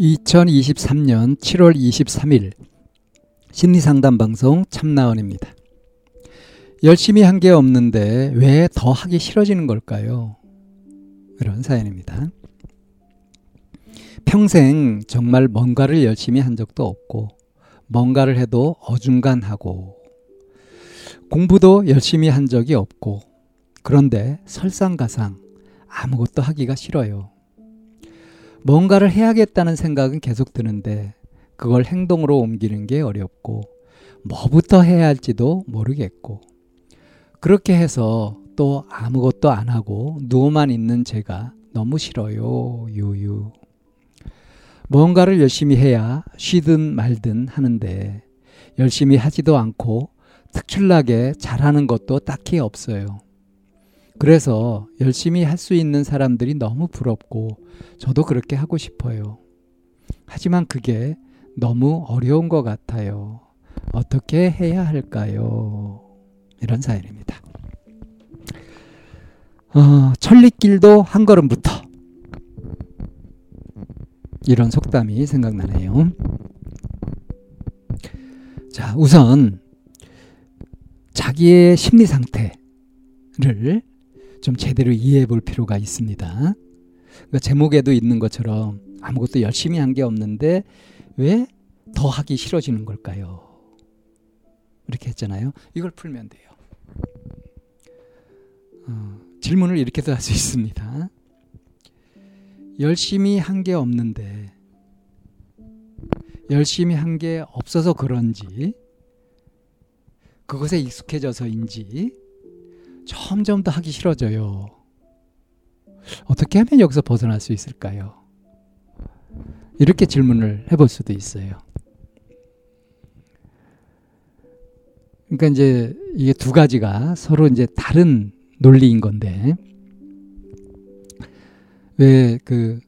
2023년 7월 23일 심리상담방송 참나원입니다. 열심히 한 게 없는데 왜 더 하기 싫어지는 걸까요? 이런 사연입니다. 평생 정말 뭔가를 열심히 한 적도 없고 뭔가를 해도 어중간하고 공부도 열심히 한 적이 없고 그런데 설상가상 아무것도 하기가 싫어요. 뭔가를 해야겠다는 생각은 계속 드는데 그걸 행동으로 옮기는 게 어렵고 뭐부터 해야 할지도 모르겠고 그렇게 해서 또 아무것도 안 하고 누워만 있는 제가 너무 싫어요. 유유. 뭔가를 열심히 해야 쉬든 말든 하는데 열심히 하지도 않고 특출나게 잘하는 것도 딱히 없어요. 그래서 열심히 할 수 있는 사람들이 너무 부럽고 저도 그렇게 하고 싶어요. 하지만 그게 너무 어려운 것 같아요. 어떻게 해야 할까요? 이런 사연입니다. 천리길도 한 걸음부터 이런 속담이 생각나네요. 자, 우선 자기의 심리 상태를 좀 제대로 이해해 볼 필요가 있습니다. 그러니까 제목에도 있는 것처럼 아무것도 열심히 한 게 없는데 왜 더 하기 싫어지는 걸까요? 이렇게 했잖아요. 이걸 풀면 돼요. 질문을 이렇게도 할 수 있습니다. 열심히 한 게 없는데 열심히 한 게 없어서 그런지 그것에 익숙해져서인지 점점 더 하기 싫어져요. 어떻게 하면 여기서 벗어날 수 있을까요? 이렇게 질문을 해볼 수도 있어요. 그러니까 이제 이게 두 가지가 서로 이제 다른 논리인 건데 왜 그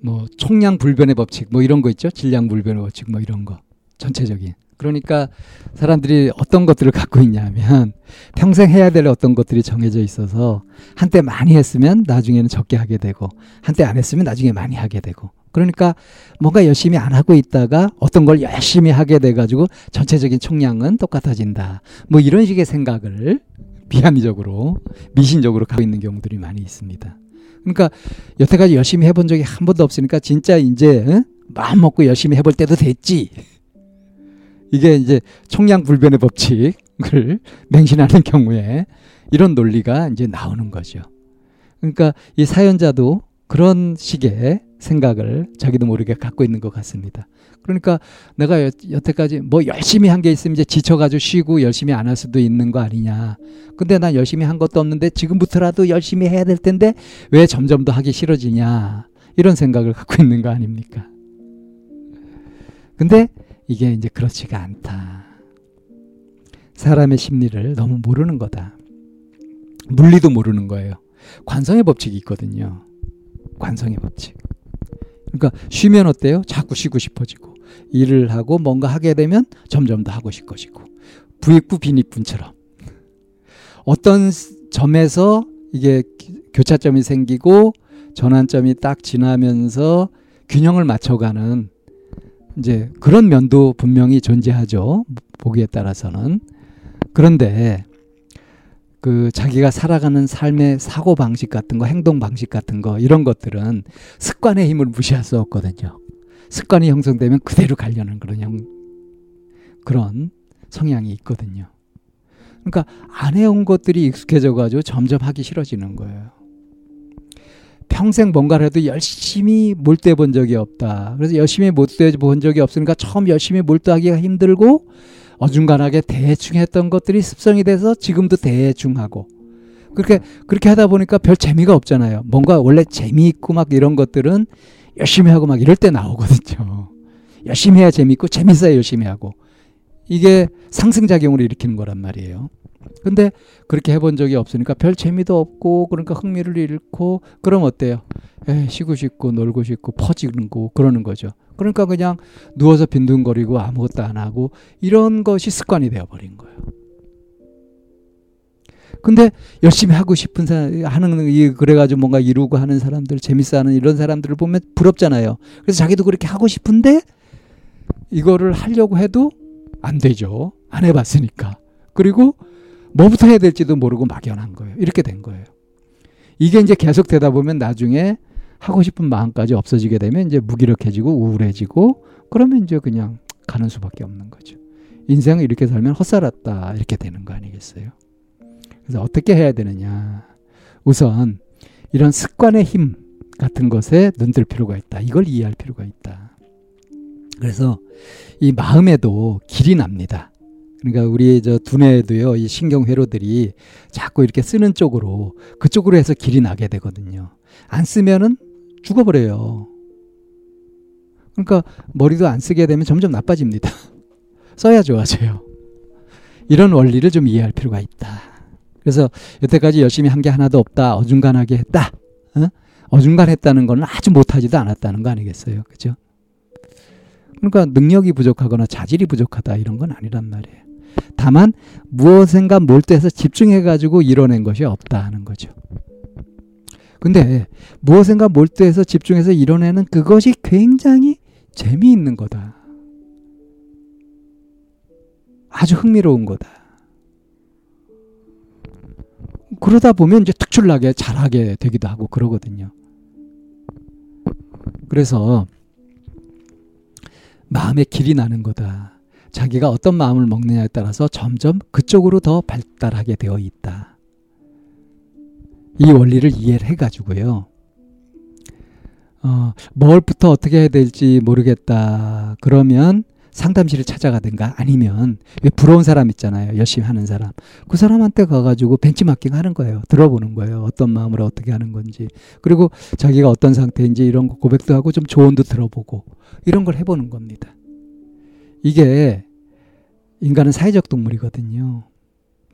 뭐 총량 불변의 법칙 뭐 이런 거 있죠? 질량 불변의 법칙 뭐 이런 거 전체적인. 그러니까 사람들이 어떤 것들을 갖고 있냐면 평생 해야 될 어떤 것들이 정해져 있어서 한때 많이 했으면 나중에는 적게 하게 되고 한때 안 했으면 나중에 많이 하게 되고 그러니까 뭔가 열심히 안 하고 있다가 어떤 걸 열심히 하게 돼가지고 전체적인 총량은 똑같아진다. 뭐 이런 식의 생각을 비합리적으로 미신적으로 갖고 있는 경우들이 많이 있습니다. 그러니까 여태까지 열심히 해본 적이 한 번도 없으니까 진짜 이제 마음 먹고 열심히 해볼 때도 됐지. 이게 이제 총량 불변의 법칙을 맹신하는 경우에 이런 논리가 이제 나오는 거죠. 그러니까 이 사연자도 그런 식의 생각을 자기도 모르게 갖고 있는 것 같습니다. 그러니까 내가 여태까지 뭐 열심히 한 게 있으면 이제 지쳐가지고 쉬고 열심히 안 할 수도 있는 거 아니냐. 근데 난 열심히 한 것도 없는데 지금부터라도 열심히 해야 될 텐데 왜 점점 더 하기 싫어지냐. 이런 생각을 갖고 있는 거 아닙니까? 근데 이게 이제 그렇지가 않다. 사람의 심리를 너무 모르는 거다. 물리도 모르는 거예요. 관성의 법칙이 있거든요. 관성의 법칙. 그러니까 쉬면 어때요? 자꾸 쉬고 싶어지고 일을 하고 뭔가 하게 되면 점점 더 하고 싶어지고 부익부 빈익분처럼 어떤 점에서 이게 교차점이 생기고 전환점이 딱 지나면서 균형을 맞춰가는 이제 그런 면도 분명히 존재하죠. 보기에 따라서는. 그런데 그 자기가 살아가는 삶의 사고 방식 같은 거, 행동 방식 같은 거 이런 것들은 습관의 힘을 무시할 수 없거든요. 습관이 형성되면 그대로 가려는 그런 성향이 있거든요. 그러니까 안 해온 것들이 익숙해져가지고 점점 하기 싫어지는 거예요. 평생 뭔가를 해도 열심히 몰두해본 적이 없다. 그래서 열심히 몰두해본 적이 없으니까 처음 열심히 몰두하기가 힘들고 어중간하게 대충 했던 것들이 습성이 돼서 지금도 대충 하고 그렇게 하다 보니까 별 재미가 없잖아요. 뭔가 원래 재미있고 막 이런 것들은 열심히 하고 막 이럴 때 나오거든요. 열심히 해야 재미있고 재밌어야 열심히 하고, 이게 상승작용을 일으키는 거란 말이에요. 근데 그렇게 해본 적이 없으니까 별 재미도 없고, 그러니까 흥미를 잃고, 그럼 어때요? 쉬고 싶고 놀고 싶고 퍼지는 거, 그러는 거죠. 그러니까 그냥 누워서 빈둥거리고 아무것도 안 하고, 이런 것이 습관이 되어버린 거예요. 근데 열심히 하고 싶은 사람, 그래가지고 뭔가 이루고 하는 사람들, 재밌어하는 이런 사람들을 보면 부럽잖아요. 그래서 자기도 그렇게 하고 싶은데 이거를 하려고 해도 안 되죠. 안 해봤으니까. 그리고 뭐부터 해야 될지도 모르고 막연한 거예요. 이렇게 된 거예요. 이게 이제 계속 되다 보면 나중에 하고 싶은 마음까지 없어지게 되면 이제 무기력해지고 우울해지고, 그러면 이제 그냥 가는 수밖에 없는 거죠. 인생을 이렇게 살면 헛살았다, 이렇게 되는 거 아니겠어요? 그래서 어떻게 해야 되느냐. 우선 이런 습관의 힘 같은 것에 눈뜰 필요가 있다. 이걸 이해할 필요가 있다. 그래서 이 마음에도 길이 납니다. 그러니까 우리 저 두뇌에도요, 이 신경회로들이 자꾸 이렇게 쓰는 쪽으로, 그쪽으로 해서 길이 나게 되거든요. 안 쓰면은 죽어버려요. 그러니까 머리도 안 쓰게 되면 점점 나빠집니다. 써야 좋아져요. 이런 원리를 좀 이해할 필요가 있다. 그래서 여태까지 열심히 한 게 하나도 없다, 어중간하게 했다. 어중간했다는 건 아주 못하지도 않았다는 거 아니겠어요? 그죠? 그러니까 능력이 부족하거나 자질이 부족하다, 이런 건 아니란 말이에요. 다만 무엇인가 몰두해서 집중해가지고 이뤄낸 것이 없다 하는 거죠. 근데 무엇인가 몰두해서 집중해서 이뤄내는 그것이 굉장히 재미있는 거다. 아주 흥미로운 거다. 그러다 보면 이제 특출나게 잘하게 되기도 하고 그러거든요. 그래서 마음에 길이 나는 거다. 자기가 어떤 마음을 먹느냐에 따라서 점점 그쪽으로 더 발달하게 되어 있다. 이 원리를 이해를 해가지고요. 뭘부터 어떻게 해야 될지 모르겠다. 그러면 상담실을 찾아가든가, 아니면 왜 부러운 사람 있잖아요. 열심히 하는 사람. 그 사람한테 가가지고 벤치마킹 하는 거예요. 들어보는 거예요. 어떤 마음으로 어떻게 하는 건지. 그리고 자기가 어떤 상태인지 이런 거 고백도 하고 좀 조언도 들어보고 이런 걸 해보는 겁니다. 이게 인간은 사회적 동물이거든요.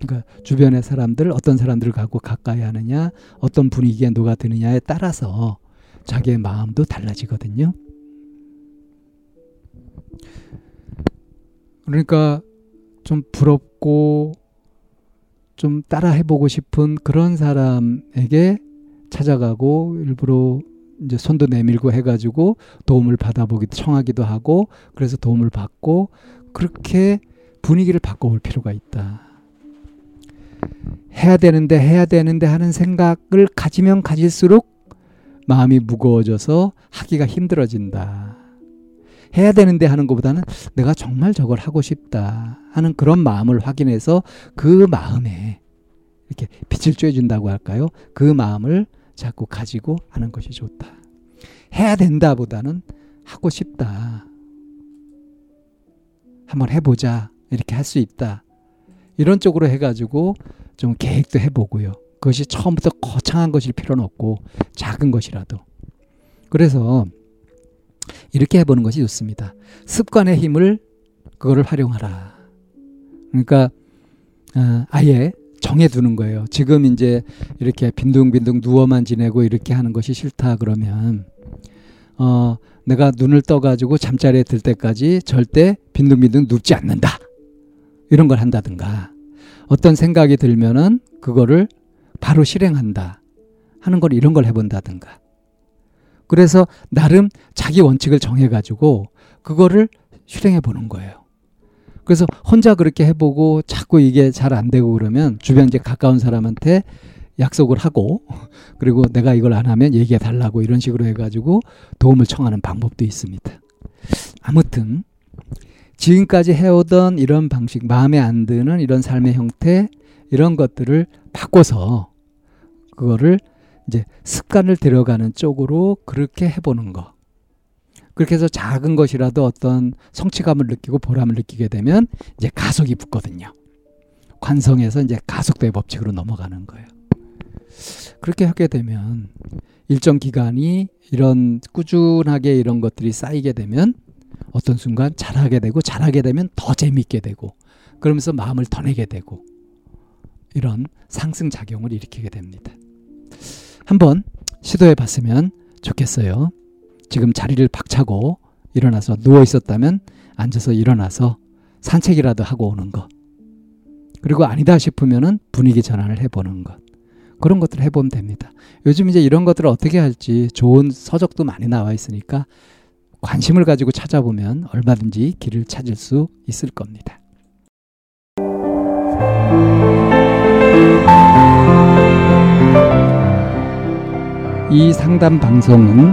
그러니까 주변의 사람들, 어떤 사람들을 갖고 가까이 하느냐, 어떤 분위기에 녹아드느냐에 따라서 자기의 마음도 달라지거든요. 그러니까 좀 부럽고 좀 따라해보고 싶은 그런 사람에게 찾아가고, 일부러 이제 손도 내밀고 해가지고 도움을 받아보기도, 청하기도 하고, 그래서 도움을 받고, 그렇게 분위기를 바꿔볼 필요가 있다. 해야 되는데 하는 생각을 가지면 가질수록 마음이 무거워져서 하기가 힘들어진다. 해야 되는데 하는 것보다는 내가 정말 저걸 하고 싶다 하는 그런 마음을 확인해서 그 마음에 이렇게 빛을 쬐준다고 할까요? 그 마음을 자꾸 가지고 하는 것이 좋다. 해야 된다 보다는 하고 싶다. 한번 해보자. 이렇게 할 수 있다. 이런 쪽으로 해가지고 좀 계획도 해보고요. 그것이 처음부터 거창한 것일 필요는 없고 작은 것이라도. 그래서 이렇게 해보는 것이 좋습니다. 습관의 힘을, 그거를 활용하라. 그러니까 아예 정해두는 거예요. 지금 이제 이렇게 빈둥빈둥 누워만 지내고 이렇게 하는 것이 싫다 그러면, 내가 눈을 떠가지고 잠자리에 들 때까지 절대 빈둥빈둥 눕지 않는다. 이런 걸 한다든가, 어떤 생각이 들면은 그거를 바로 실행한다 하는 걸, 이런 걸 해본다든가. 그래서 나름 자기 원칙을 정해가지고 그거를 실행해 보는 거예요. 그래서 혼자 그렇게 해보고 자꾸 이게 잘 안 되고 그러면 주변 이제 가까운 사람한테 약속을 하고, 그리고 내가 이걸 안 하면 얘기해 달라고 이런 식으로 해가지고 도움을 청하는 방법도 있습니다. 아무튼 지금까지 해오던 이런 방식, 마음에 안 드는 이런 삶의 형태, 이런 것들을 바꿔서 그거를 이제 습관을 들여가는 쪽으로 그렇게 해보는 거. 그렇게 해서 작은 것이라도 어떤 성취감을 느끼고 보람을 느끼게 되면 이제 가속이 붙거든요. 관성에서 이제 가속도의 법칙으로 넘어가는 거예요. 그렇게 하게 되면 일정 기간이 이런 꾸준하게 이런 것들이 쌓이게 되면 어떤 순간 잘하게 되고, 잘하게 되면 더 재밌게 되고, 그러면서 마음을 더 내게 되고, 이런 상승작용을 일으키게 됩니다. 한번 시도해 봤으면 좋겠어요. 지금 자리를 박차고 일어나서 누워 있었다면 앉아서 일어나서 산책이라도 하고 오는 것, 그리고 아니다 싶으면은 분위기 전환을 해보는 것, 그런 것들을 해보면 됩니다. 요즘 이제 이런 것들을 어떻게 할지 좋은 서적도 많이 나와 있으니까 관심을 가지고 찾아보면 얼마든지 길을 찾을 수 있을 겁니다. 이 상담 방송은